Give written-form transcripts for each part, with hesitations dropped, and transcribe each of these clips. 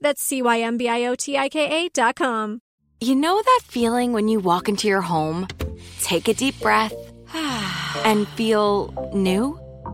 That's Symbiotica.com. You know that feeling when you walk into your home, take a deep breath, and feel new?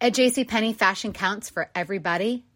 At JCPenney, fashion counts for everybody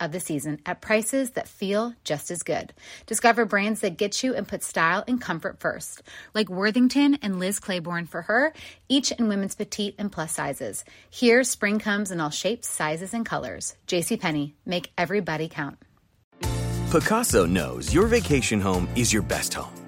of the season at prices that feel just as good. Discover brands that get you and put style and comfort first, like Worthington and Liz Claiborne for her, each in women's petite and plus sizes. Here, spring comes in all shapes, sizes, and colors. JCPenney, make everybody count. Pacaso knows your vacation home is your best home.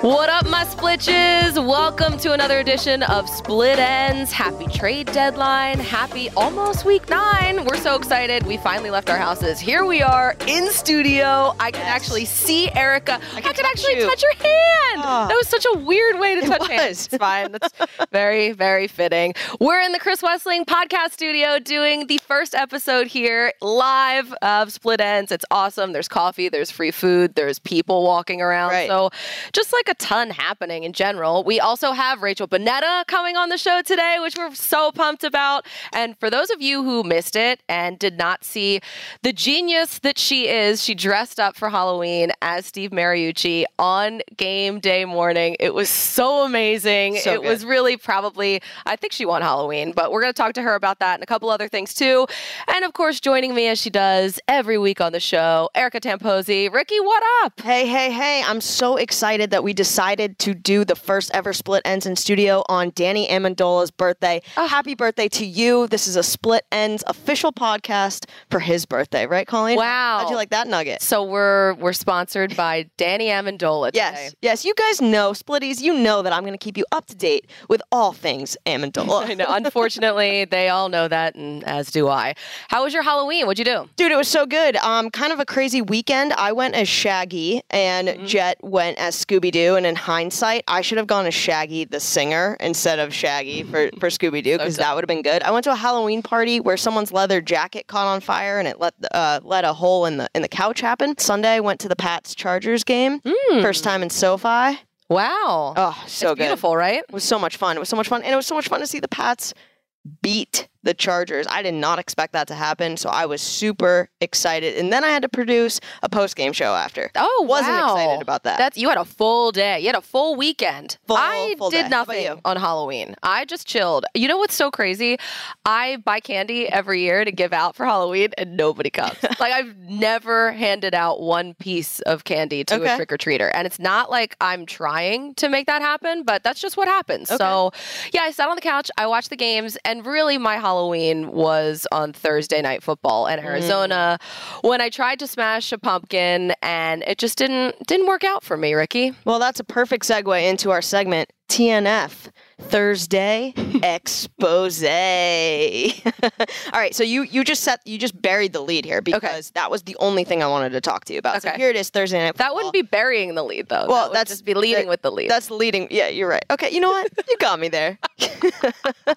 What up, my Splitches? Welcome to another edition of Split Ends. Happy trade deadline. Happy almost week 9. We're so excited. We finally left our houses. Here we are in studio. I can actually see Erica. I can actually touch your hand. Oh. That was such a weird way to touch hands. It's fine. That's very, very fitting. We're in the Chris Wessling podcast studio doing the first episode here live of Split Ends. It's awesome. There's coffee. There's free food. There's people walking around. Right. So just like a ton happening in general. We also have Rachel Bonetta coming on the show today, which we're so pumped about. And for those of you who missed it and did not see the genius that she is, she dressed up for Halloween as Steve Mariucci on Game Day Morning. It was so amazing. So it was really probably, I think she won Halloween, but we're going to talk to her about that and a couple other things too. And of course, joining me as she does every week on the show, Erica Tamposi. Ricky, what up? Hey. I'm so excited that we decided to do the first ever Split Ends in studio on Danny Amendola's birthday. Oh. Happy birthday to you. This is a Split Ends official podcast for his birthday, right, Colleen? Wow. How'd you like that nugget? So we're sponsored by Danny Amendola today. Yes. You guys know, Splitties, you know that I'm going to keep you up to date with all things Amendola. I know. Unfortunately, they all know that, and as do I. How was your Halloween? What'd you do? Dude, it was so good. Kind of a crazy weekend. I went as Shaggy, and Jet went as Scooby-Doo. And in hindsight, I should have gone as Shaggy the singer instead of Shaggy for Scooby-Doo, because that would have been good. I went to a Halloween party where someone's leather jacket caught on fire and it let a hole in the couch happen. Sunday, I went to the Pats Chargers game. First time in SoFi. Wow. Oh, so it's good. Beautiful, right? It was so much fun. And it was so much fun to see the Pats beat the Chargers. I did not expect that to happen, so I was super excited. And then I had to produce a post-game show after. Oh, wow. Wasn't excited about that. You had a full day. You had a full weekend. I did nothing on Halloween. I just chilled. You know what's so crazy? I buy candy every year to give out for Halloween, and nobody comes. Like, I've never handed out one piece of candy to a trick-or-treater. And it's not like I'm trying to make that happen, but that's just what happens. Okay. So, yeah, I sat on the couch. I watched the games, and really my Halloween was on Thursday Night Football in Arizona when I tried to smash a pumpkin, and it just didn't work out for me, Ricky. Well, that's a perfect segue into our segment, TNF, Thursday Expose. All right, so you just buried the lead here because that was the only thing I wanted to talk to you about. Okay. So here it is, Thursday Night Football. That wouldn't be burying the lead, though. Well, that's just be leading with the lead. That's leading. Yeah, you're right. Okay, you know what? You got me there.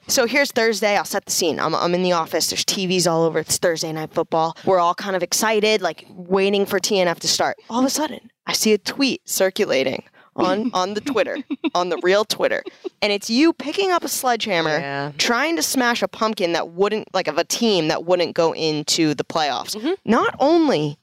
So here's Thursday. I'll set the scene. I'm in the office. There's TVs all over. It's Thursday Night Football. We're all kind of excited, like waiting for TNF to start. All of a sudden, I see a tweet circulating on the Twitter, on the real Twitter. And it's you picking up a sledgehammer, trying to smash a pumpkin that wouldn't, like, of a team that wouldn't go into the playoffs. Mm-hmm. Not only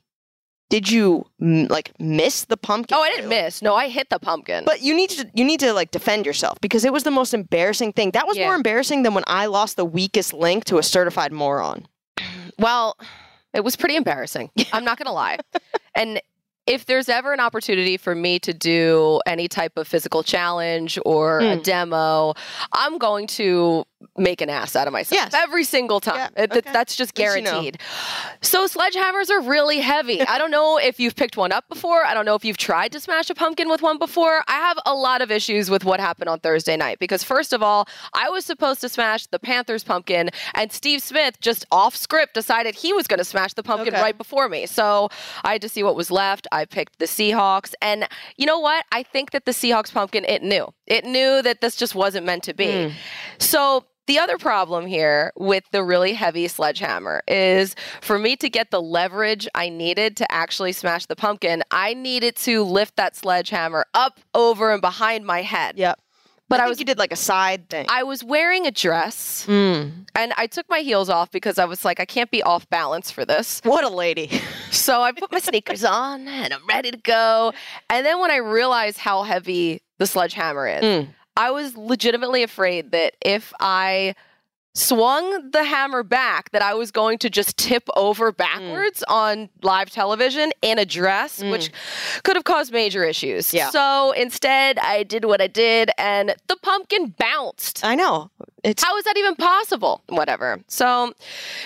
did you miss the pumpkin? Oh, I didn't miss. No, I hit the pumpkin. But you need to like defend yourself because it was the most embarrassing thing. That was more embarrassing than when I lost the weakest link to a certified moron. Well, it was pretty embarrassing. I'm not going to lie. And if there's ever an opportunity for me to do any type of physical challenge or a demo, I'm going to make an ass out of myself every single time. Yeah. That's just guaranteed. So sledgehammers are really heavy. I don't know if you've picked one up before. I don't know if you've tried to smash a pumpkin with one before. I have a lot of issues with what happened on Thursday night because, first of all, I was supposed to smash the Panthers pumpkin, and Steve Smith just off script decided he was going to smash the pumpkin right before me. So I had to see what was left. I picked the Seahawks, and you know what? I think that the Seahawks pumpkin, it knew that this just wasn't meant to be. So the other problem here with the really heavy sledgehammer is for me to get the leverage I needed to actually smash the pumpkin, I needed to lift that sledgehammer up over and behind my head. Yep. But I think you did like a side thing. I was wearing a dress, and I took my heels off because I was like, I can't be off balance for this. What a lady. So I put my sneakers on, and I'm ready to go. And then when I realized how heavy the sledgehammer is, I was legitimately afraid that if I swung the hammer back, that I was going to just tip over backwards on live television in a dress, which could have caused major issues. Yeah. So instead, I did what I did, and the pumpkin bounced. I know. How is that even possible? Whatever. So,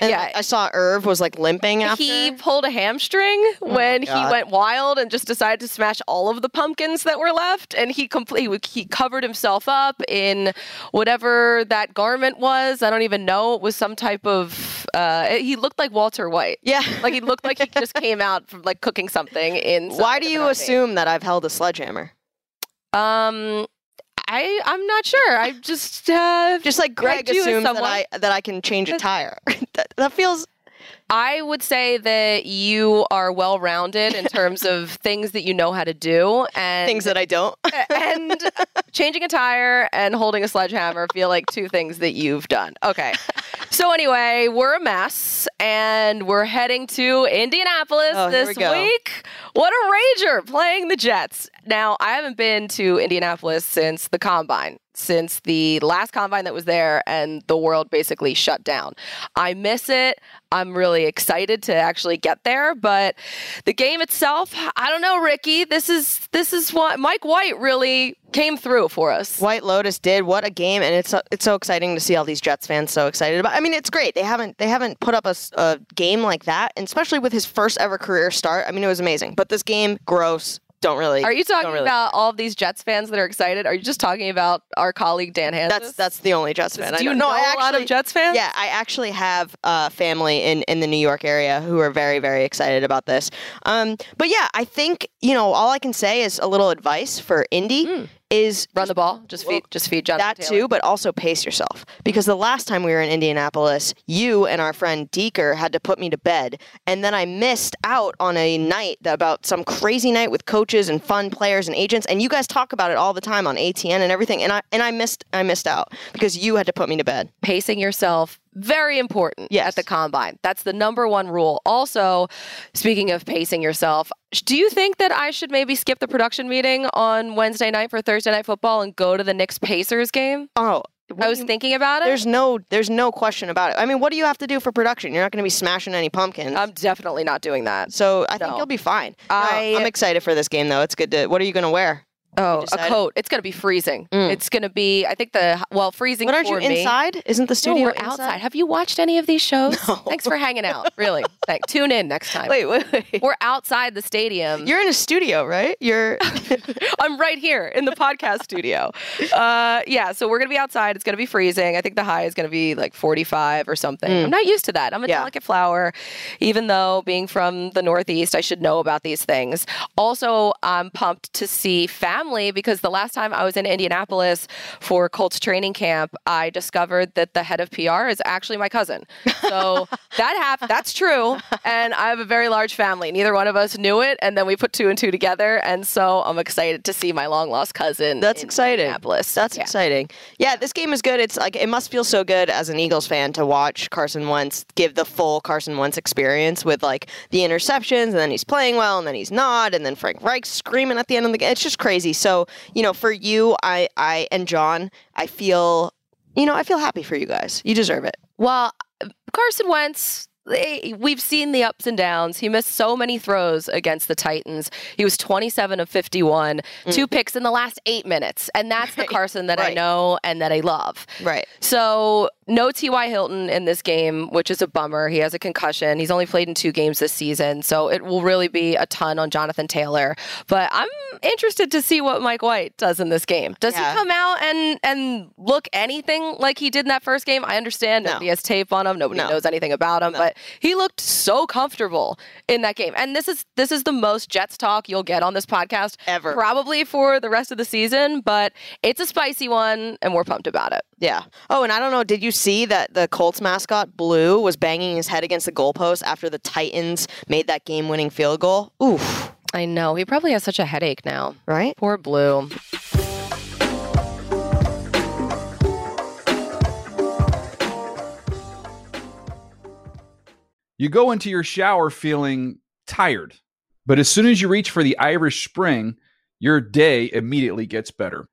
and yeah. I saw Irv was like limping after. He pulled a hamstring when he went wild and just decided to smash all of the pumpkins that were left. And he covered himself up in whatever that garment was. I don't even know. It was some type of, he looked like Walter White. Yeah. Like he looked like he just came out from like cooking something. Why do you assume that I've held a sledgehammer? I'm not sure. I just like Greg assumes that I can change a tire. that feels. I would say that you are well-rounded in terms of things that you know how to do and things that I don't. And changing a tire and holding a sledgehammer feel like two things that you've done. Okay. So anyway, we're a mess and we're heading to Indianapolis this week. What a rager, playing the Jets. Now, I haven't been to Indianapolis since the Combine. Since the last Combine that was there and the world basically shut down. I miss it. I'm really excited to actually get there, but the game itself, I don't know, Ricky. This is what Mike White really came through for us. White Lotus did. What a game, and it's so exciting to see all these Jets fans so excited about. I mean, it's great. They haven't put up a game like that, and especially with his first ever career start. I mean, it was amazing. But this game, gross. Don't really. Are you talking about all of these Jets fans that are excited? Are you just talking about our colleague Dan Hansis? That's the only Jets fan. Do you know a lot of Jets fans? Yeah, I actually have family in the New York area who are very, very excited about this. But yeah, I think, you know, all I can say is a little advice for Indy is run the ball, just feed Jonathan that Taylor. Too, but also pace yourself. Because the last time we were in Indianapolis, you and our friend Deeker had to put me to bed, and then I missed out on a night about some crazy night with coaches and fun players and agents, and you guys talk about it all the time on ATN and everything, and I missed out because you had to put me to bed. Pacing yourself, Very important at the Combine. That's the number one rule. Also, speaking of pacing yourself, do you think that I should maybe skip the production meeting on Wednesday night for Thursday Night Football and go to the Knicks-Pacers game? Oh, I was thinking about it. There's no question about it. I mean, what do you have to do for production? You're not going to be smashing any pumpkins. I'm definitely not doing that. So I think you'll be fine. I'm excited for this game, though. It's good to... What are you going to wear? Oh, a coat. It's going to be freezing. It's going to be, I think freezing for me. What, aren't you inside? Isn't the studio inside? No, we're outside. Have you watched any of these shows? No. Thanks for hanging out. Really. Tune in next time. Wait. We're outside the stadium. You're in a studio, right? I'm right here in the podcast studio. So we're going to be outside. It's going to be freezing. I think the high is going to be like 45 or something. I'm not used to that. I'm a delicate flower, even though being from the Northeast, I should know about these things. Also, I'm pumped to see family, because the last time I was in Indianapolis for Colts training camp, I discovered that the head of PR is actually my cousin. So that's true. And I have a very large family. Neither one of us knew it. And then we put two and two together. And so I'm excited to see my long lost cousin. That's exciting. Indianapolis. That's exciting. Yeah, this game is good. It's like, it must feel so good as an Eagles fan to watch Carson Wentz give the full Carson Wentz experience with like the interceptions, and then he's playing well, and then he's not, and then Frank Reich screaming at the end of the game. It's just crazy. So, for you, I and John, I feel happy for you guys. You deserve it. Well, Carson Wentz, we've seen the ups and downs. He missed so many throws against the Titans. He was 27 of 51, two picks in the last 8 minutes. And that's the Carson that I know and that I love. Right. So no T.Y. Hilton in this game, which is a bummer. He has a concussion. He's only played in 2 games this season. So it will really be a ton on Jonathan Taylor. But I'm interested to see what Mike White does in this game. Does he come out and look anything like he did in that first game? I understand. Nobody has tape on him. Nobody knows anything about him. No. But he looked so comfortable in that game. And this is the most Jets talk you'll get on this podcast ever, probably for the rest of the season. But it's a spicy one, and we're pumped about it. Yeah. Oh, and I don't know, did you see that the Colts mascot, Blue, was banging his head against the goalpost after the Titans made that game-winning field goal? Oof. I know. He probably has such a headache now. Right? Poor Blue. You go into your shower feeling tired, but as soon as you reach for the Irish Spring, your day immediately gets better.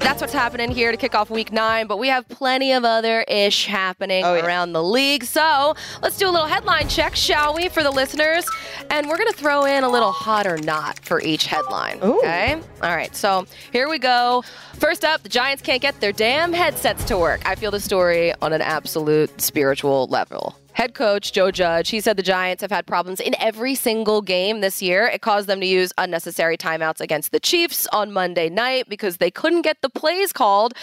That's what's happening here to kick off Week 9, but we have plenty of other ish happening around the league. So let's do a little headline check, shall we, for the listeners? And we're going to throw in a little hot or not for each headline. Ooh. Okay? All right, so here we go. First up, the Giants can't get their damn headsets to work. I feel the story on an absolute spiritual level. Head coach Joe Judge, he said the Giants have had problems in every single game this year. It caused them to use unnecessary timeouts against the Chiefs on Monday night because they couldn't get the plays called.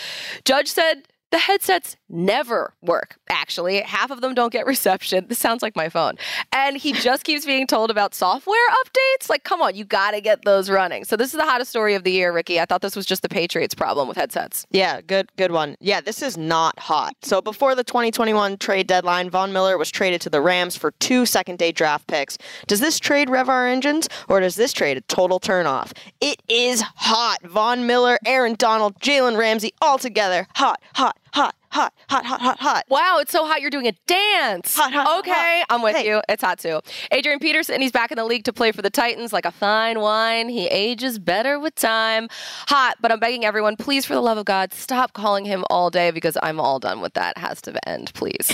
Judge said the headsets never work, actually. Half of them don't get reception. This sounds like my phone. And he just keeps being told about software updates. Like, come on, you got to get those running. So this is the hottest story of the year, Ricky. I thought this was just the Patriots problem with headsets. Yeah, good one. Yeah, this is not hot. So before the 2021 trade deadline, Von Miller was traded to the Rams for 2 second-day draft picks. Does this trade rev our engines, or does this trade a total turnoff? It is hot. Von Miller, Aaron Donald, Jalen Ramsey, all together. Hot, hot, hot. Hot, hot, hot, hot, hot. Wow, it's so hot you're doing a dance. Hot, hot, okay, hot. I'm with you. It's hot too. Adrian Peterson, he's back in the league to play for the Titans like a fine wine. He ages better with time. Hot, but I'm begging everyone, please, for the love of God, stop calling him all day because I'm all done with that. It has to end, please.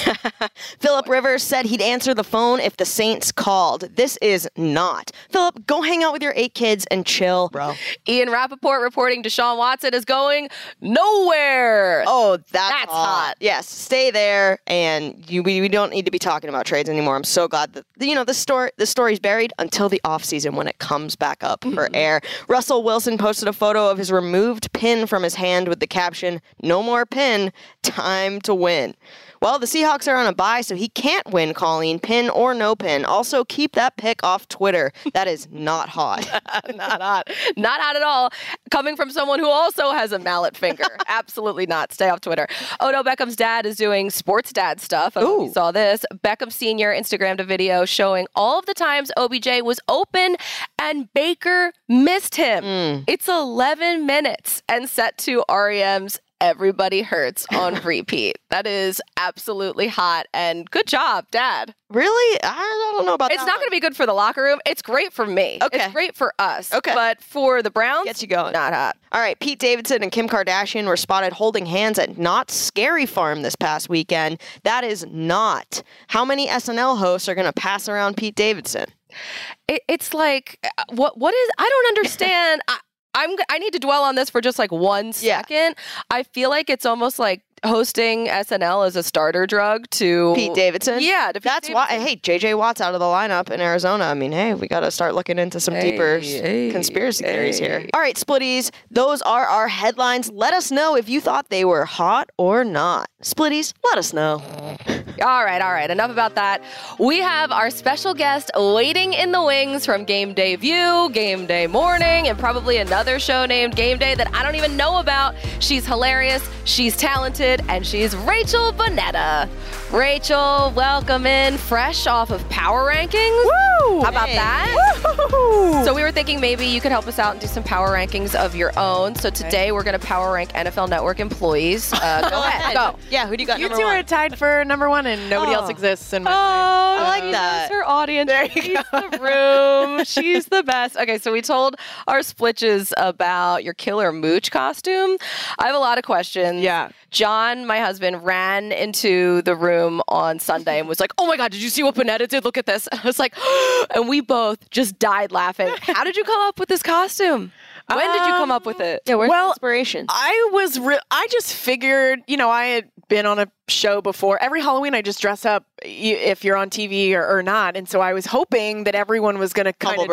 Philip Rivers said he'd answer the phone if the Saints called. This is not. Philip, go hang out with your 8 kids and chill, bro. Ian Rappaport reporting Deshaun Watson is going nowhere. Oh, that's hot. Yes, stay there, and we don't need to be talking about trades anymore. I'm so glad that, you know, the story's buried until the offseason when it comes back up for air. Russell Wilson posted a photo of his removed pin from his hand with the caption, "No more pin, time to win." Well, the Seahawks are on a bye, so he can't win, Colleen, pin or no pin. Also, keep that pic off Twitter. That is not hot. Not hot. Not hot at all. Coming from someone who also has a mallet finger. Absolutely not. Stay off Twitter. Odell Beckham's dad is doing sports dad stuff. I hope you saw this. Beckham Sr. Instagrammed a video showing all of the times OBJ was open and Baker missed him. It's 11 minutes and set to REM's Everybody Hurts on repeat. That is absolutely hot. And good job, Dad. Really? I don't know about that. It's not going to be good for the locker room. It's great for me. Okay. It's great for us. Okay. But for the Browns, gets you going. Not hot. All right. Pete Davidson and Kim Kardashian were spotted holding hands at Knott's Scary Farm this past weekend. That is not. How many SNL hosts are going to pass around Pete Davidson? It's like, what is, I don't understand. I need to dwell on this for just like 1 second. Yeah. I feel like it's almost like hosting SNL as a starter drug to Pete Davidson. Yeah, to Pete Davidson. Why. Hey, J.J. Watt's out of the lineup in Arizona. I mean, hey, we got to start looking into some deeper conspiracy theories here. All right, Splitties, those are our headlines. Let us know if you thought they were hot or not. Splitties, let us know. All right. Enough about that. We have our special guest waiting in the wings from Game Day View, Game Day Morning, and probably another show named Game Day that I don't even know about. She's hilarious. She's talented. And she's Rachel Bonetta. Rachel, welcome in, fresh off of Power Rankings. Woo! How about that? Woo! So we were thinking maybe you could help us out and do some power rankings of your own. So today we're going to power rank NFL Network employees. Go ahead. Go. Yeah, who do you got? You two are tied for number one, and nobody else exists in my mind. I like that. Her audience. There you go. The room. She's the best. Okay, so we told our splitches about your killer mooch costume. I have a lot of questions. Yeah. John, my husband, ran into the room on Sunday and was like, "Oh my God, did you see what Bonetta did? Look at this." And I was like, and we both just died laughing. How did you come up with this costume? When did you come up with it? Yeah, where's the inspiration? I just figured, you know, I had been on a show before. Every Halloween, I just dress up if you're on TV or not. And so I was hoping that everyone was going to kind of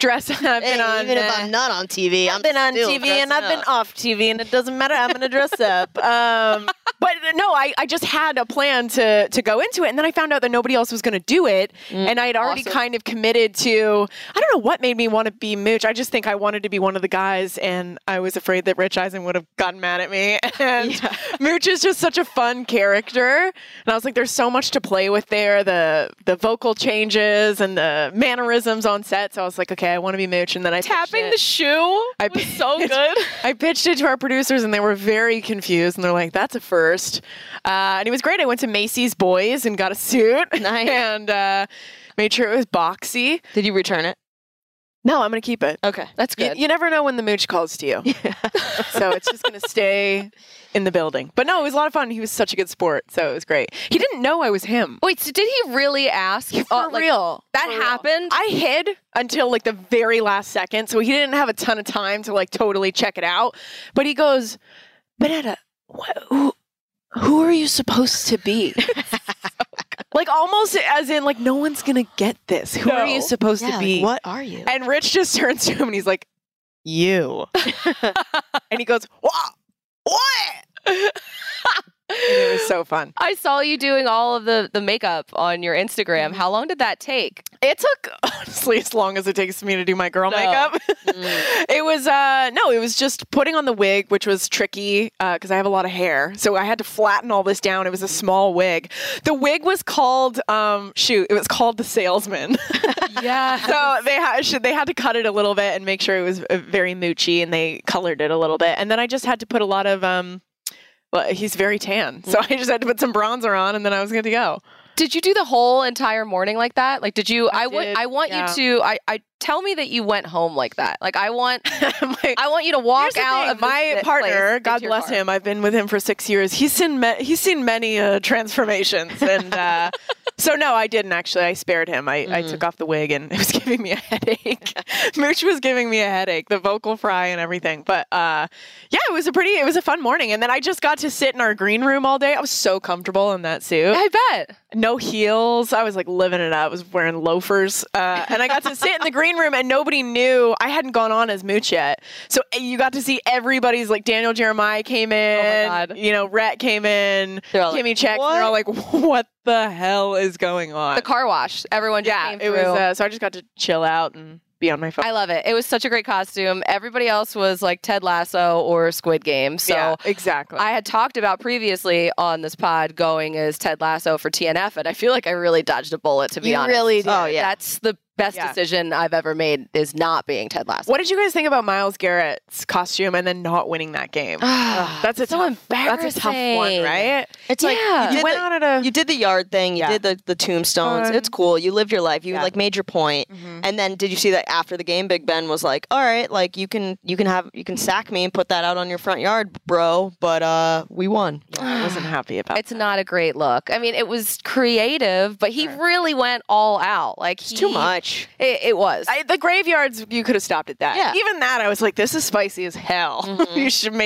dress up. If I'm not on TV, I've been on TV and I've been off TV, and it doesn't matter. I'm going to dress up. But no, I just had a plan to go into it. And then I found out that nobody else was going to do it. And I had already kind of committed to, I don't know what made me want to be Mooch. I just think I wanted to be one of the guys, and I was afraid that Rich Eisen would have gotten mad at me. And Mooch is just such a fun character. And I was like, there's so much to play with there. The vocal changes and the mannerisms on set. So I was like, okay, I want to be Mooch. And then I tapping the shoe was so good. I pitched it to our producers, and they were very confused. And they're like, that's a first. And it was great. I went to Macy's Boys and got a suit. Nice. And made sure it was boxy. Did you return it? No, I'm going to keep it. Okay. That's good. You never know when the mooch calls to you. Yeah. So it's just going to stay in the building. But no, it was a lot of fun. He was such a good sport. So it was great. He didn't know I was him. Wait, so did he really ask? For real. That happened? I hid until like the very last second. So he didn't have a ton of time to like totally check it out. But he goes, "Bonetta, who are you supposed to be?" Like almost as in like, no one's going to get this. Who are you supposed to be? Like, what are you? And Rich just turns to him and he's like, "You." And he goes, what? It was so fun. I saw you doing all of the makeup on your Instagram. How long did that take? It took, honestly, as long as it takes me to do my girl makeup. It was just putting on the wig, which was tricky because I have a lot of hair. So I had to flatten all this down. It was a small wig. The wig was called, it was called The Salesman. Yeah. So they had to cut it a little bit and make sure it was very moochy, and they colored it a little bit. And then I just had to put a lot of... Well, he's very tan. So I just had to put some bronzer on, and then I was good to go. Did you do the whole entire morning like that? Like, did you... I want you to... Tell me that you went home like that. Like, I want I want you to walk out of my partner, God bless him. I've been with him for 6 years. He's seen many transformations. And so, no, I didn't actually. I spared him. I took off the wig, and it was giving me a headache. Mooch was giving me a headache, the vocal fry and everything. But it was a fun morning. And then I just got to sit in our green room all day. I was so comfortable in that suit. I bet. No heels. I was like living it up. I was wearing loafers. And I got to sit in the green room, and nobody knew I hadn't gone on as Mooch yet. So you got to see everybody's, like, Daniel Jeremiah came in, you know, Rhett came in, Kimmy like, checked, and they're all like, what the hell is going on? The car wash. Everyone just came through. Yeah, it was, so I just got to chill out and be on my phone. I love it. It was such a great costume. Everybody else was like Ted Lasso or Squid Game. So yeah, exactly. I had talked about previously on this pod going as Ted Lasso for TNF, and I feel like I really dodged a bullet, to be honest. You really did. Oh, yeah. That's the best decision I've ever made, is not being Ted Lasso. What did you guys think about Myles Garrett's costume and then not winning that game? That's a tough one, right? It's like you did the yard thing, you did the tombstones. It's cool. You lived your life. You like made your point. Mm-hmm. And then did you see that after the game, Big Ben was like, "All right, like you can sack me and put that out on your front yard, bro." But we won. Yeah, I wasn't happy about it. It's not a great look. I mean, it was creative, but he really went all out. Like it's too much. It was. The graveyards, you could have stopped at that. Yeah. Even that, I was like, this is spicy as hell. Mm-hmm.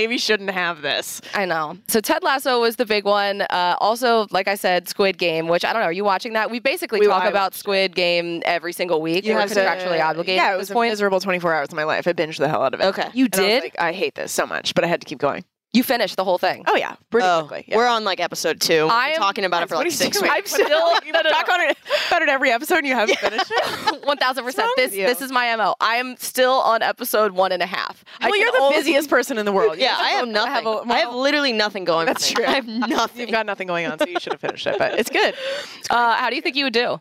You shouldn't have this. I know. So Ted Lasso was the big one. Also, like I said, Squid Game, which I don't know. Are you watching that? We basically talk about Squid Game every single week. You have contractually obligated at this point. It was a miserable 24 hours of my life. I binged the hell out of it. Okay. You did? I was like, I hate this so much, but I had to keep going. You finished the whole thing. Oh, yeah. Pretty quickly. Yeah. We're on, like, episode 2. I'm talking about it for, like, 6 weeks. I'm still... You talk about it every episode and you haven't finished it? 1,000%. This is my MO. I am still on episode 1.5. Well, you're the busiest person in the world. Yeah, I have nothing. I have literally nothing going on. That's true. I have nothing. You've got nothing going on, so you should have finished it, but it's good. How do you think you would do?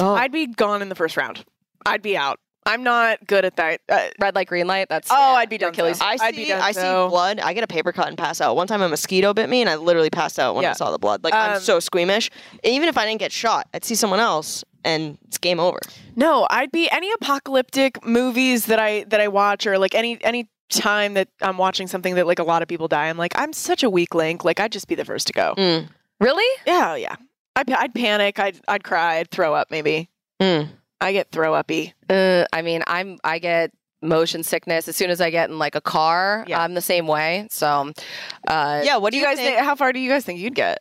I'd be gone in the first round. I'd be out. I'm not good at that. Red light, green light. That's I'd be done. I see blood. I get a paper cut and pass out. One time a mosquito bit me and I literally passed out when I saw the blood. Like I'm so squeamish. Even if I didn't get shot, I'd see someone else and it's game over. No, I'd be any apocalyptic movies that I watch or like any time that I'm watching something that like a lot of people die. I'm like, I'm such a weak link. Like I'd just be the first to go. Mm. Really? Yeah, yeah. I'd panic. I'd cry. I'd throw up maybe. Mm. I get throw uppy. I mean, I get motion sickness as soon as I get in like a car. Yeah. I'm the same way. So, yeah. What do you guys think? How far do you guys think you'd get?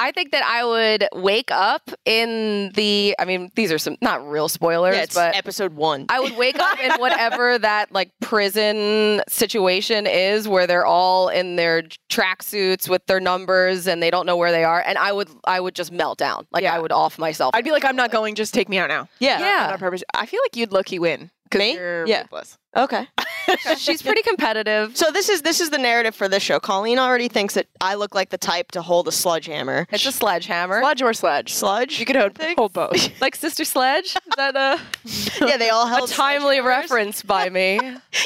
I think that I would wake up in the. I mean, these are some not real spoilers, but episode 1. I would wake up in whatever that like prison situation is, where they're all in their tracksuits with their numbers and they don't know where they are, and I would just melt down. Like I would off myself. I'd be like, I'm not going. Just take me out now. Yeah. On purpose. I feel like you'd lucky win. Me? You're ruthless. Okay. She's pretty competitive. So this is the narrative for this show. Colleen already thinks that I look like the type to hold a sledgehammer. It's a sledgehammer. Sludge or sledge? Sludge. You could hold both. Like Sister Sledge? Is that a... Yeah, they all held a timely reference by me.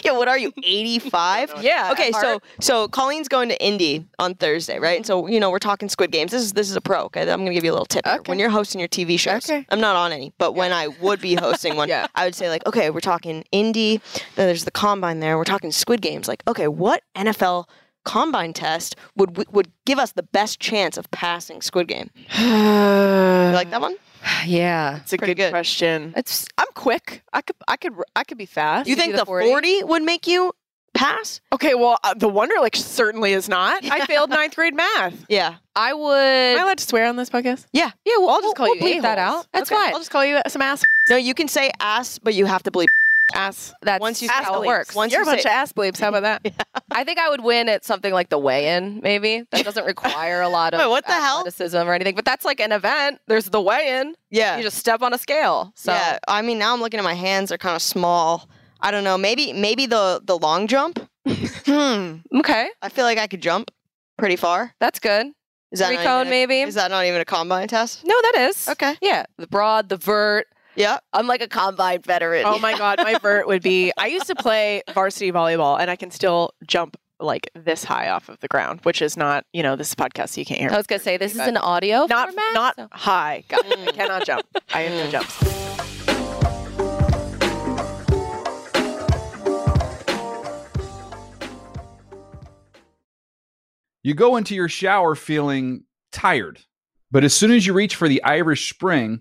Yeah, what are you, 85? Yeah. Okay, so Colleen's going to Indy on Thursday, right? And so, you know, we're talking Squid Games. This is a pro, okay? I'm going to give you a little tip. Okay. When you're hosting your TV shows, I'm not on any, but when I would be hosting one, I would say like, okay, we're talking Indy, then there's the Combine there, we're talking Squid Games. Like, okay, what NFL Combine test would give us the best chance of passing Squid Game? You like that one? Yeah. It's a good question. I'm quick. I could be fast. You think the 40 would make you pass? Okay, well, the Wonderlic certainly is not. I failed 9th grade math. Yeah. I would... Am I allowed to swear on this podcast? Yeah. Yeah, I'll just call you bleep that out. That's fine. I'll just call you some ass. No, you can say ass, but you have to bleep ass. That's once you ass how bleeps. It works. Once you're a bunch of ass bleeps. How about that? Yeah. I think I would win at something like the weigh-in, maybe. That doesn't require a lot of athleticism or anything. But that's like an event. There's the weigh-in. Yeah. You just step on a scale. So. Yeah. I mean, now I'm looking at my hands. They're kind of small. I don't know. Maybe the long jump. Okay. I feel like I could jump pretty far. That's good. Is that cone maybe? Is that not even a combine test? No, that is. Okay. Yeah. The broad, the vert. Yeah. I'm like a combine veteran. Oh my God. My vert would be, I used to play varsity volleyball and I can still jump like this high off of the ground, which is not, you know, this is a podcast, so you can't hear me. I was going to say, this is an audio format. Not so. High. God, I cannot jump. I have no jumps. You go into your shower feeling tired, but as soon as you reach for the Irish Spring,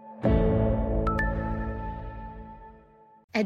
At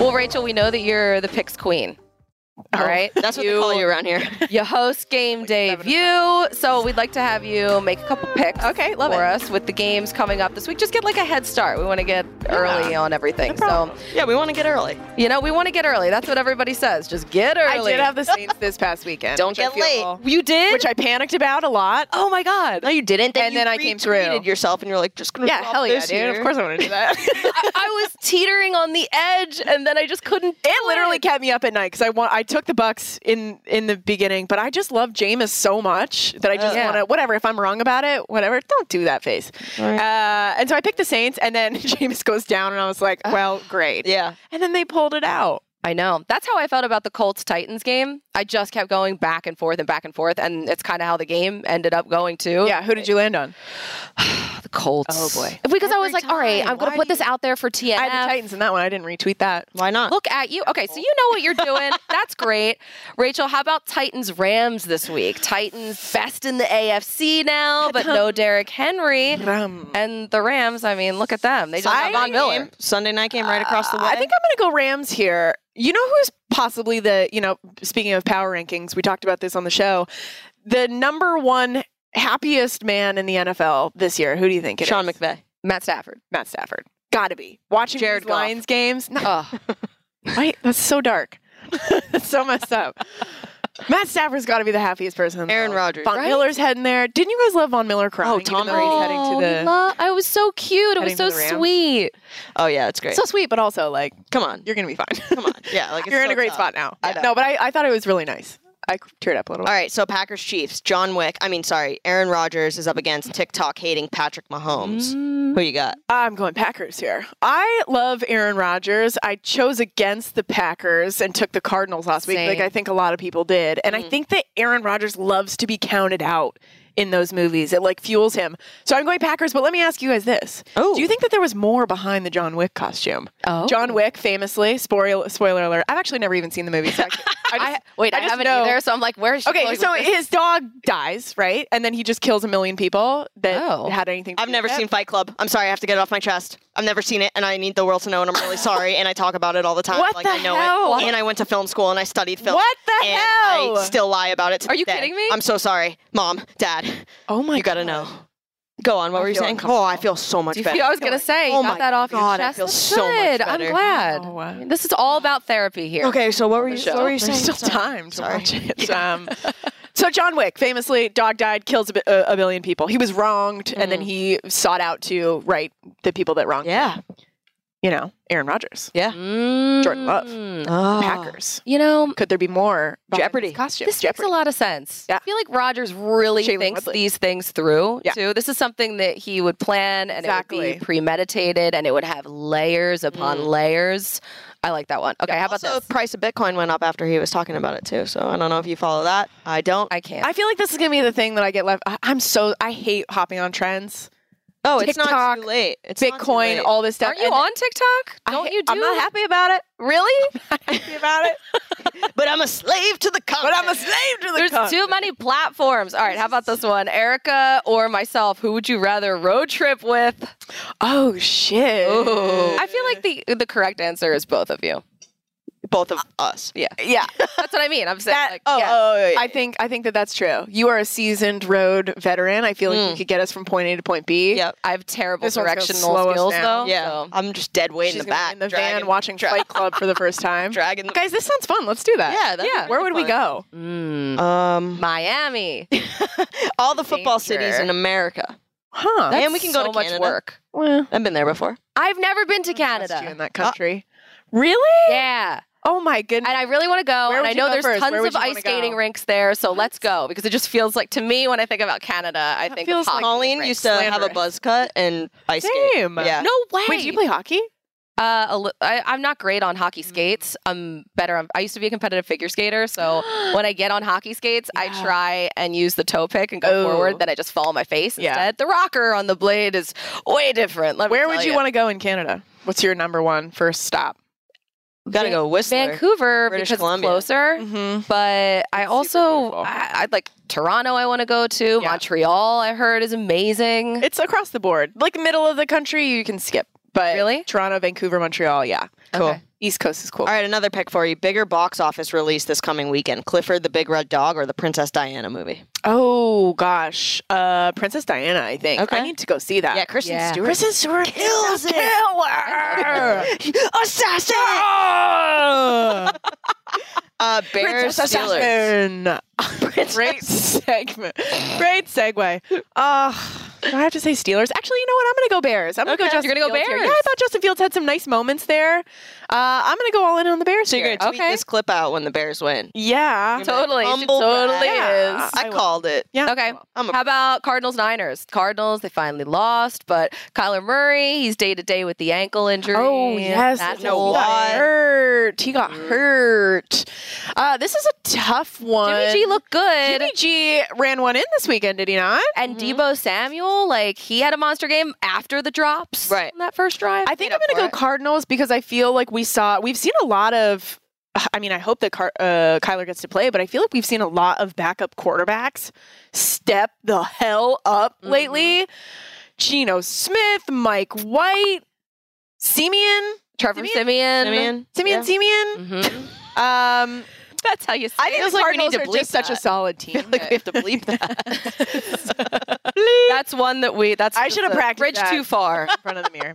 Well, Rachel, we know that you're the picks queen. All right. That's what they call you around here. You host Game Day View. So we'd like to have you make a couple picks for us with the games coming up this week. Just get like a head start. We want to get early on everything. No, yeah, we want to get early. You know, we want to get early. That's what everybody says. Just get early. I did have the Saints this past weekend. Don't get late. You did? Which I panicked about a lot. Oh, my God. No, you didn't. Then I came through. You retweeted yourself and you were like, just going to drop this year. Dude. Of course I want to do that. I was teetering on the edge and then I just couldn't. It literally kept me up at night because I took the Bucks in the beginning, but I just love Jameis so much that I just want to, whatever, if I'm wrong about it, whatever, don't do that face. Right. And so I picked the Saints, and then Jameis goes down, and I was like, well, great. Yeah. And then they pulled it out. I know. That's how I felt about the Colts-Titans game. I just kept going back and forth and back and forth, and it's kind of how the game ended up going, too. Yeah, who did you land on? The Colts. Oh, boy. Because I was like, all right, I'm going to put this out there for TNF. I had the Titans in that one. I didn't retweet that. Why not? Look at you. Okay, so you know what you're doing. That's great. Rachel, how about Titans-Rams this week? Titans best in the AFC now, but no Derrick Henry. And the Rams, I mean, look at them. They just have Von Miller. Sunday night game right across the way. I think I'm going to go Rams here. You know who's possibly speaking of power rankings, we talked about this on the show, the number one happiest man in the NFL this year. Who do you think it is? Sean McVay. Matt Stafford. Gotta be. Watching Jared Lions games. No. Right? That's so dark. That's so messed up. Matt Stafford's got to be the happiest person. Aaron Rodgers. Von Miller's heading there. Didn't you guys love Von Miller crying? Oh, Tom Brady's heading to the... I was so cute. It was so sweet. Oh, yeah, it's great. So sweet, but also, like, come on. You're going to be fine. Come on. Yeah, like, it's you're so in a great spot now. Yeah. No, but I thought it was really nice. I teared up a little. All right, so Packers, Chiefs. Aaron Rodgers is up against TikTok hating Patrick Mahomes. Who you got? I'm going Packers here. I love Aaron Rodgers. I chose against the Packers and took the Cardinals last week, like I think a lot of people did. And I think that Aaron Rodgers loves to be counted out in those movies. It like fuels him. So I'm going Packers, but let me ask you guys this. Oh. Do you think that there was more behind the John Wick costume? Oh. John Wick, famously, spoiler alert, I've actually never even seen the movie. So I haven't either, so I'm like, where is she going? Okay, so his dog dies, right? And then he just kills a million people that had anything to do with it. I've never seen Fight Club. I'm sorry, I have to get it off my chest. I've never seen it, and I need the world to know, and I'm really sorry, and I talk about it all the time. What the hell? And I went to film school, and I studied film. What the hell? I still lie about it to this day. Are you kidding me? I'm so sorry. Mom, Dad. Oh, my God. You gotta know. Go on, what were you saying? Oh, I feel so much better. I was going to say, you got that off your chest. I feel so much better. I'm glad. Oh, wow. This is all about therapy here. Okay, so what were you saying? There's still time to watch it. So John Wick, famously, dog died, kills a million people. He was wronged, and then he sought out to right the people that wronged him. Yeah. you know, Aaron Rodgers. Yeah. Jordan Love. Packers. You know. Could there be more Jeopardy costumes? This makes a lot of sense. Yeah. I feel like Rodgers really thinks these things through, too. This is something that he would plan, and it would be premeditated, and it would have layers upon layers. I like that one. Okay, how about this? Also, the price of Bitcoin went up after he was talking about it, too. So I don't know if you follow that. I don't. I can't. I feel like this is going to be the thing that I get left. I hate hopping on trends. Oh, TikTok, it's not too late. It's Bitcoin, all this stuff. Aren't you on TikTok? I'm not happy about it. Really? I'm not happy about it. But I'm a slave to the content. There's too many platforms. All right, how about this one? Erica or myself, who would you rather road trip with? Oh, shit. Ooh. I feel like the correct answer is both of you. Both of us. Yeah. Yeah. That's what I mean. I'm saying I think that's true. You are a seasoned road veteran. I feel like you could get us from point A to point B. Yep. I have terrible directional skills though. Yeah. So. I'm just dead weight in the back. In the van watching Fight Club for the first time. Guys, this sounds fun. Let's do that. Yeah. Where would we go? Miami. All the football cities in America. Huh. And we can go to Canada. Well, I've been there before. I've never been to Canada. You in that country. Really? Yeah. Oh, my goodness. And I really want to go. And I know there's tons of ice skating rinks there. So let's go. Because it just feels like, to me, when I think about Canada, I think of hockey. Colleen used to have a buzz cut and ice skate. Yeah. No way. Wait, do you play hockey? I'm not great on hockey skates. I'm better on. I used to be a competitive figure skater, so when I get on hockey skates, I try and use the toe pick and go forward. Then I just fall on my face instead. The rocker on the blade is way different. Where would you want to go in Canada? What's your number one first stop? Gotta go Whistler. Vancouver, British Columbia. It's closer. Mm-hmm. But I also, I'd like Toronto, I want to go to. Yeah. Montreal, I heard, is amazing. It's across the board. Like middle of the country, you can skip. But really? Toronto, Vancouver, Montreal, yeah. Cool. Okay. East Coast is cool. All right, another pick for you. Bigger box office release this coming weekend. Clifford the Big Red Dog or the Princess Diana movie? Oh, gosh. Princess Diana, I think. Okay. I need to go see that. Yeah, Kristen Stewart. Kristen Stewart kills it. Killer! Assassin! Bears Steelers. Great segment. Great segue. I have to say Steelers. Actually, you know what? I'm going to go Bears. I'm going to go Justin Fields. You're going to go Bears? Here. Yeah, I thought Justin Fields had some nice moments there. I'm going to go all in on the Bears. So you're going to tweet this clip out when the Bears win. Yeah. Totally. Totally is. I called it. Yeah. Okay. How about Cardinals Niners? Cardinals, they finally lost, but Kyler Murray, he's day to day with the ankle injury. Oh, yes. That's hurt. He got hurt. This is a tough one. Jimmy G looked good. Jimmy G ran one in this weekend, did he not? And Debo Samuel, like, he had a monster game after the drops on that first drive. I think I'm going to go Cardinals because I feel like we've seen a lot of, I mean, I hope that Kyler gets to play, but I feel like we've seen a lot of backup quarterbacks step the hell up lately. Geno Smith, Mike White, Trevor Siemian. Mm-hmm. That's how you say it. I think the Cardinals are just such a solid team. I feel like we have to bleep that. That's one that I should have practiced bridge that. Too far. In front of the mirror.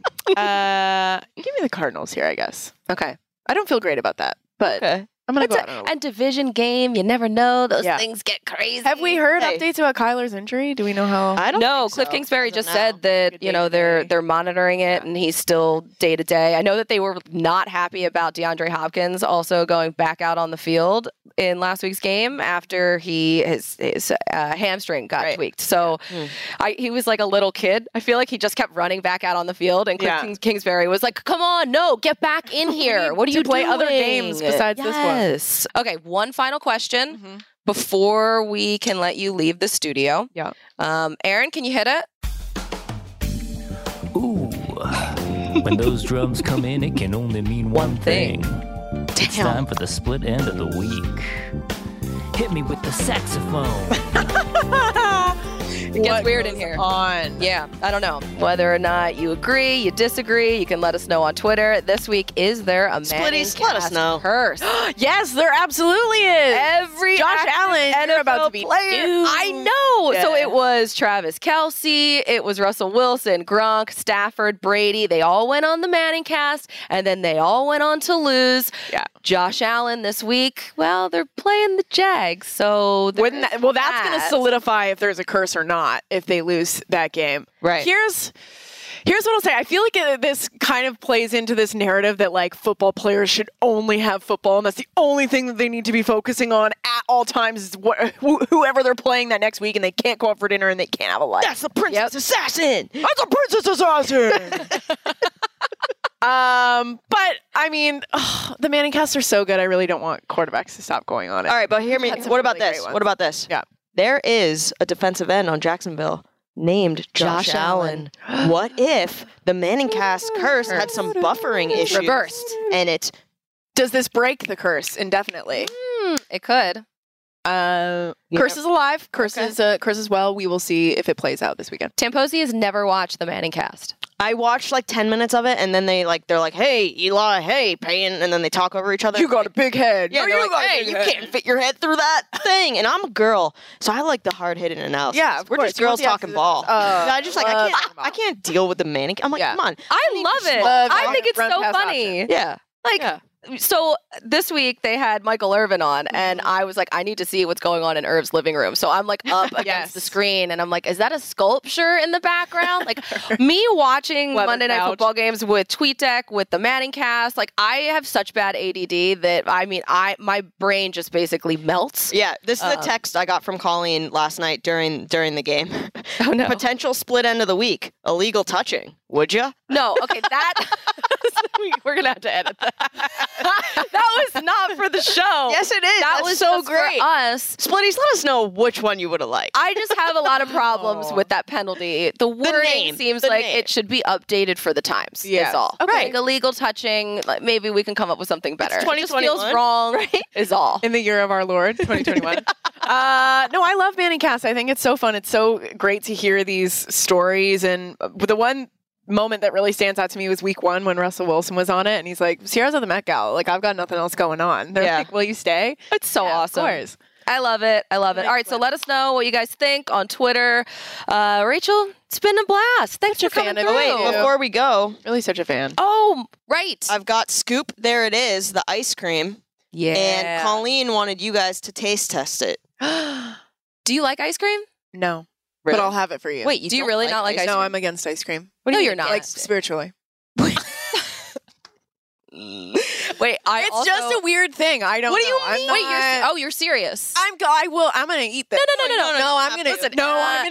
Give me the Cardinals here, I guess. Okay. I don't feel great about that, but I'm going to go out. And division game, you never know. Those things get crazy. Have we heard updates about Kyler's injury? Do we know how? I don't know. Cliff Kingsbury just said that, you know, they're monitoring it and he's still day to day. I know that they were not happy about DeAndre Hopkins also going back out on the field in last week's game after his hamstring got tweaked. So he was like a little kid. I feel like he just kept running back out on the field and Cliff Kingsbury was like, come on, no, get back in here. What do you play other games besides this one? Yes. Okay, one final question before we can let you leave the studio. Yeah. Aaron, can you hit it? Ooh. When those drums come in, it can only mean one thing. It's time for the split end of the week. Hit me with the saxophone. It gets weird in here. Yeah, I don't know whether or not you agree, you disagree. You can let us know on Twitter. This week, is there a Manning let us know. Curse? Yes, there absolutely is. Every Josh Allen and about to be player. Dude. I know. Yeah. So it was Travis Kelce, it was Russell Wilson, Gronk, Stafford, Brady. They all went on the Manning cast, and then they all went on to lose. Yeah. Josh Allen this week. Well, they're playing the Jags, so that's going to solidify if there's a curse or not. If they lose that game. Right. Here's Here's what I'll say. I feel like this kind of plays into this narrative that like football players should only have football, and that's the only thing that they need to be focusing on at all times is whoever they're playing that next week, and they can't go out for dinner and they can't have a life. That's the princess assassin. That's a princess assassin. But I mean, the Manning casts are so good. I really don't want quarterbacks to stop going on it. All right, but hear me. What about this? Yeah. There is a defensive end on Jacksonville named Josh Allen. What if the Manning cast curse had some buffering issues? Reversed. And it... Does this break the curse indefinitely? It could. Curse is alive. Curse is well. We will see if it plays out this weekend. Tamposi has never watched the Manning cast. I watched like 10 minutes of it, and then they're like, hey, Eli, hey, Payton, and then they talk over each other. You got a big head. Yeah, you like, hey, you can't fit your head through that thing. And I'm a girl, so I like the hard-hitting analysis. Yeah, we're just girls talking ball. I can't deal with the mannequin. I'm like, come on. I love it. I think it's so funny. Option. Yeah. Like... Yeah. So this week they had Michael Irvin on, and I was like, I need to see what's going on in Irv's living room. So I'm like up against the screen, and I'm like, is that a sculpture in the background? Like me watching Monday Night Football games with TweetDeck, with the Manning cast. Like I have such bad ADD that my brain just basically melts. Yeah, this is the text I got from Colleen last night during the game. Oh no! Potential split end of the week, illegal touching. Would ya? No. Okay, that. We're gonna have to edit that. That was not for the show. Yes, it is. That was so great. For us. Splitties, let us know which one you would have liked. I just have a lot of problems with that penalty. The wording seems like it should be updated for the times. Yeah. Is all. Okay. Like illegal touching. Like maybe we can come up with something better. It's 2021. It just feels wrong. Right? Is all. In the year of our Lord, 2021. No, I love Manning Cast. I think it's so fun. It's so great to hear these stories, and the one moment that really stands out to me was week one when Russell Wilson was on it, and he's like, Sierra's at the Met Gala. Like, I've got nothing else going on. They're like, will you stay? It's so awesome. Of course. I love it. All right, so let us know what you guys think on Twitter. Rachel, it's been a blast. Thanks for coming through. Wait, before we go. Really such a fan. Oh, right. I've got Scoop. There it is, the ice cream. Yeah. And Colleen wanted you guys to taste test it. Do you like ice cream? No. Really? But I'll have it for you. Wait, do you really not like ice cream? No, I'm against ice cream. No, you're not. Like, spiritually. Wait, it's also just a weird thing. I don't know. What do you mean? You're serious. I'm going to eat this. I'm going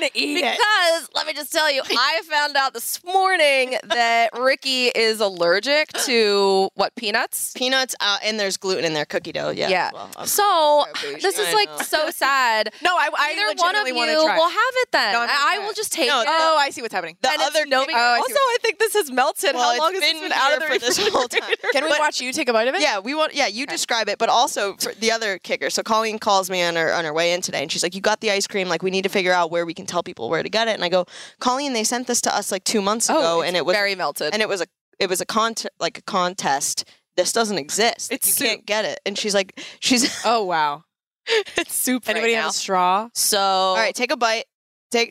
to eat it. Because, let me just tell you, I found out this morning that Ricky is allergic to, peanuts? Peanuts, and there's gluten in their cookie dough. Yeah. Well, so, this is like so sad. No, I either one of you will have it then. No, I will just take it. Oh, I see what's happening. Also, I think this has melted. How long has it been out of this whole time? Can we watch you take a bite of it? Yeah, we want. Yeah, you describe it, but also for the other kicker. So Colleen calls me on her way in today, and she's like, "You got the ice cream? Like, we need to figure out where we can tell people where to get it." And I go, "Colleen, they sent this to us like 2 months ago, and it was very melted, and it was a contest. This doesn't exist. You can't get it." And she's oh wow, it's soup. Anybody have a straw? So all right, take a bite.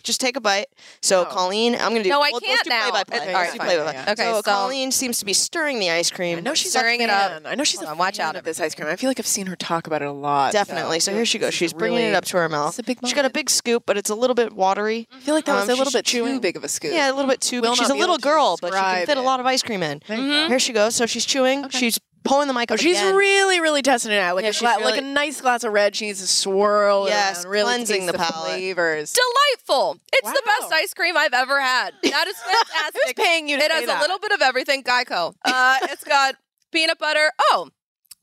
Just take a bite. So Colleen, I'm going to do... No, I can't now. Okay, so Colleen seems to be stirring the ice cream. I know she's stirring it up. I know she's watch out of this ice cream. I feel like I've seen her talk about it a lot. Definitely. So here she goes. She's bringing it up to her mouth. She's got a big scoop, but it's a little bit watery. I feel like that was a little bit too big of a scoop. Yeah, a little bit too big. She's a little girl, but she can fit a lot of ice cream in. Here she goes. So she's chewing. She's pulling the mic up again. She's really, really testing it out. Like, a nice glass of red. She needs to swirl around, really cleansing the palate. Flavors. Delightful. It's the best ice cream I've ever had. That is fantastic. Who's paying you to say that? It has a little bit of everything. Geico. It's got peanut butter. Oh,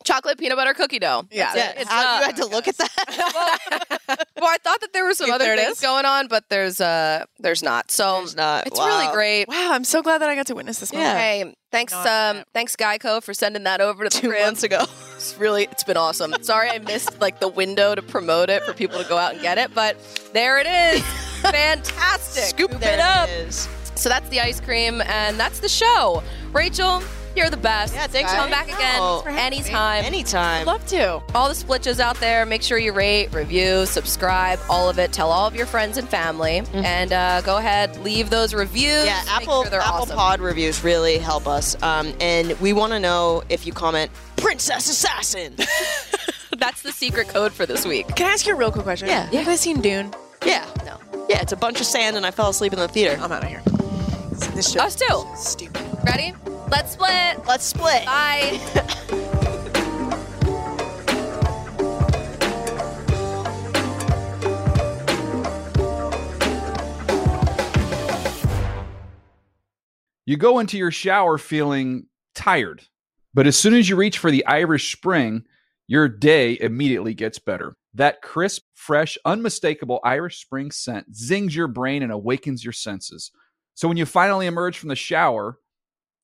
chocolate peanut butter cookie dough. Yeah. You had to look at that? Well, I thought that there were some other things going on, but there's not. So there's not. It's really great. Wow, I'm so glad that I got to witness this moment. Yeah. Hey, thanks Geico for sending that over to the 2 months ago. It's been awesome. Sorry I missed the window to promote it for people to go out and get it, but there it is. Fantastic. Scoop it up. It is. So that's the ice cream, and that's the show. Rachel, you're the best. Yeah, thanks. Come back again anytime. Anytime. I'd love to. All the splitches out there, make sure you rate, review, subscribe, all of it. Tell all of your friends and family. Mm-hmm. And go ahead, leave those reviews. Yeah, Apple Pod reviews really help us. And we want to know if you comment, Princess Assassin. That's the secret code for this week. Can I ask you a real quick question? Yeah. Have you guys seen Dune? Yeah. No. Yeah, it's a bunch of sand and I fell asleep in the theater. I'm out of here. This show us too. Stupid. Ready? Let's split. Let's split. Bye. You go into your shower feeling tired, but as soon as you reach for the Irish Spring, your day immediately gets better. That crisp, fresh, unmistakable Irish Spring scent zings your brain and awakens your senses. So when you finally emerge from the shower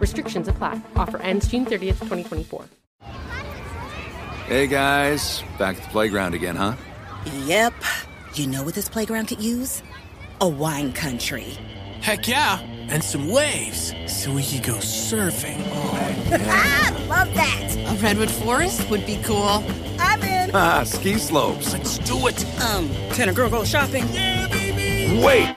Restrictions apply. Offer ends June 30th, 2024. Hey, guys. Back at the playground again, huh? Yep. You know what this playground could use? A wine country. Heck yeah. And some waves so we could go surfing. Oh, yeah. Ah, love that. A redwood forest would be cool. I'm in. Ah, ski slopes. Let's do it. Can a girl go shopping? Yeah, baby. Wait.